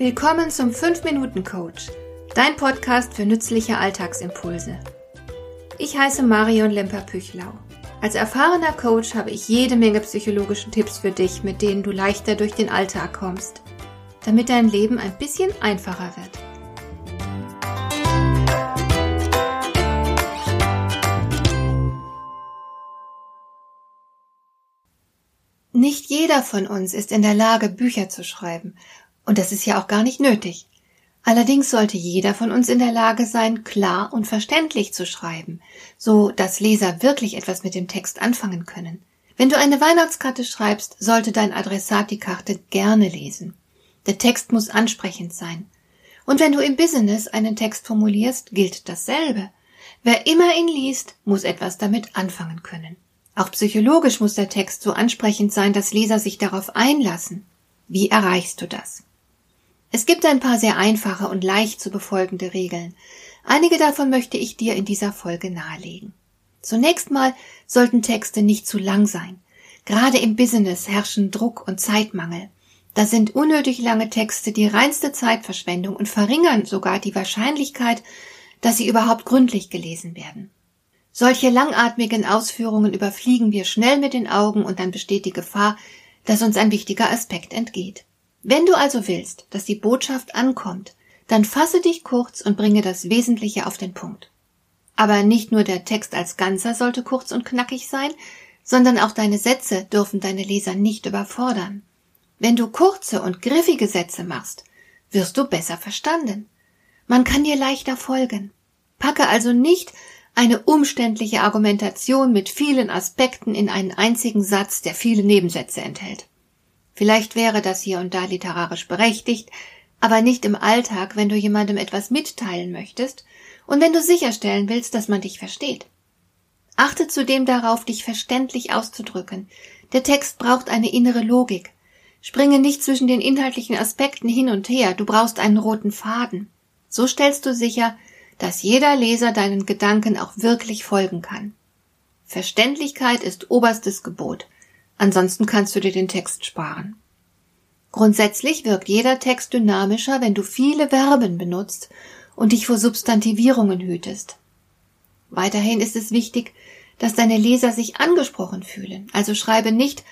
Willkommen zum 5-Minuten-Coach, dein Podcast für nützliche Alltagsimpulse. Ich heiße Marion Lemper-Püchlau. Als erfahrener Coach habe ich jede Menge psychologische Tipps für dich, mit denen du leichter durch den Alltag kommst, damit dein Leben ein bisschen einfacher wird. Nicht jeder von uns ist in der Lage, Bücher zu schreiben. Und das ist ja auch gar nicht nötig. Allerdings sollte jeder von uns in der Lage sein, klar und verständlich zu schreiben, so dass Leser wirklich etwas mit dem Text anfangen können. Wenn du eine Weihnachtskarte schreibst, sollte dein Adressat die Karte gerne lesen. Der Text muss ansprechend sein. Und wenn du im Business einen Text formulierst, gilt dasselbe. Wer immer ihn liest, muss etwas damit anfangen können. Auch psychologisch muss der Text so ansprechend sein, dass Leser sich darauf einlassen. Wie erreichst du das? Es gibt ein paar sehr einfache und leicht zu befolgende Regeln. Einige davon möchte ich dir in dieser Folge nahelegen. Zunächst mal sollten Texte nicht zu lang sein. Gerade im Business herrschen Druck und Zeitmangel. Da sind unnötig lange Texte die reinste Zeitverschwendung und verringern sogar die Wahrscheinlichkeit, dass sie überhaupt gründlich gelesen werden. Solche langatmigen Ausführungen überfliegen wir schnell mit den Augen und dann besteht die Gefahr, dass uns ein wichtiger Aspekt entgeht. Wenn du also willst, dass die Botschaft ankommt, dann fasse dich kurz und bringe das Wesentliche auf den Punkt. Aber nicht nur der Text als Ganzer sollte kurz und knackig sein, sondern auch deine Sätze dürfen deine Leser nicht überfordern. Wenn du kurze und griffige Sätze machst, wirst du besser verstanden. Man kann dir leichter folgen. Packe also nicht eine umständliche Argumentation mit vielen Aspekten in einen einzigen Satz, der viele Nebensätze enthält. Vielleicht wäre das hier und da literarisch berechtigt, aber nicht im Alltag, wenn du jemandem etwas mitteilen möchtest und wenn du sicherstellen willst, dass man dich versteht. Achte zudem darauf, dich verständlich auszudrücken. Der Text braucht eine innere Logik. Springe nicht zwischen den inhaltlichen Aspekten hin und her, du brauchst einen roten Faden. So stellst du sicher, dass jeder Leser deinen Gedanken auch wirklich folgen kann. Verständlichkeit ist oberstes Gebot. Ansonsten kannst du dir den Text sparen. Grundsätzlich wirkt jeder Text dynamischer, wenn du viele Verben benutzt und dich vor Substantivierungen hütest. Weiterhin ist es wichtig, dass deine Leser sich angesprochen fühlen. Also schreibe nicht,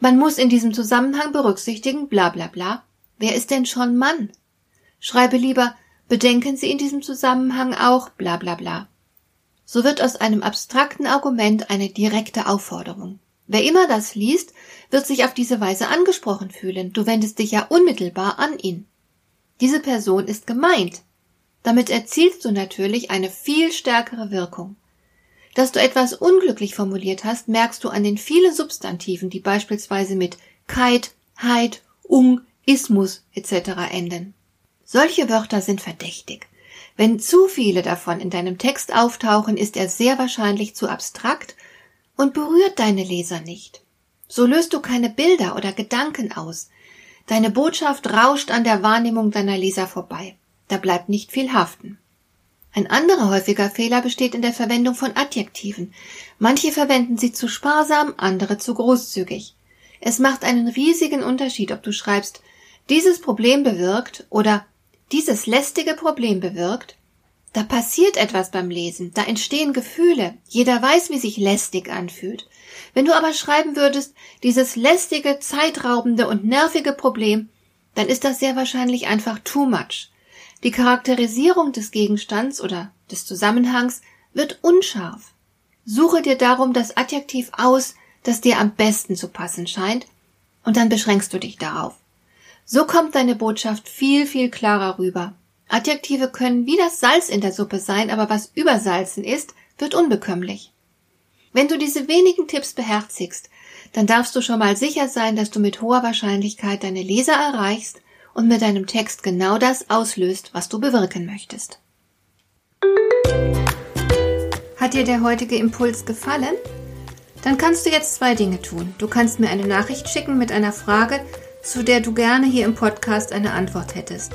man muss in diesem Zusammenhang berücksichtigen, bla bla bla. Wer ist denn schon Mann? Schreibe lieber, bedenken Sie in diesem Zusammenhang auch, bla bla bla. So wird aus einem abstrakten Argument eine direkte Aufforderung. Wer immer das liest, wird sich auf diese Weise angesprochen fühlen. Du wendest dich ja unmittelbar an ihn. Diese Person ist gemeint. Damit erzielst du natürlich eine viel stärkere Wirkung. Dass du etwas unglücklich formuliert hast, merkst du an den vielen Substantiven, die beispielsweise mit Keit, Heit, Ung, Ismus etc. enden. Solche Wörter sind verdächtig. Wenn zu viele davon in deinem Text auftauchen, ist er sehr wahrscheinlich zu abstrakt und berührt deine Leser nicht. So löst du keine Bilder oder Gedanken aus. Deine Botschaft rauscht an der Wahrnehmung deiner Leser vorbei. Da bleibt nicht viel haften. Ein anderer häufiger Fehler besteht in der Verwendung von Adjektiven. Manche verwenden sie zu sparsam, andere zu großzügig. Es macht einen riesigen Unterschied, ob du schreibst, dieses Problem bewirkt oder dieses lästige Problem bewirkt. Da passiert etwas beim Lesen, da entstehen Gefühle, jeder weiß, wie sich lästig anfühlt. Wenn du aber schreiben würdest, dieses lästige, zeitraubende und nervige Problem, dann ist das sehr wahrscheinlich einfach too much. Die Charakterisierung des Gegenstands oder des Zusammenhangs wird unscharf. Suche dir darum das Adjektiv aus, das dir am besten zu passen scheint, und dann beschränkst du dich darauf. So kommt deine Botschaft viel, viel klarer rüber. Adjektive können wie das Salz in der Suppe sein, aber was übersalzen ist, wird unbekömmlich. Wenn du diese wenigen Tipps beherzigst, dann darfst du schon mal sicher sein, dass du mit hoher Wahrscheinlichkeit deine Leser erreichst und mit deinem Text genau das auslöst, was du bewirken möchtest. Hat dir der heutige Impuls gefallen? Dann kannst du jetzt zwei Dinge tun. Du kannst mir eine Nachricht schicken mit einer Frage, zu der du gerne hier im Podcast eine Antwort hättest.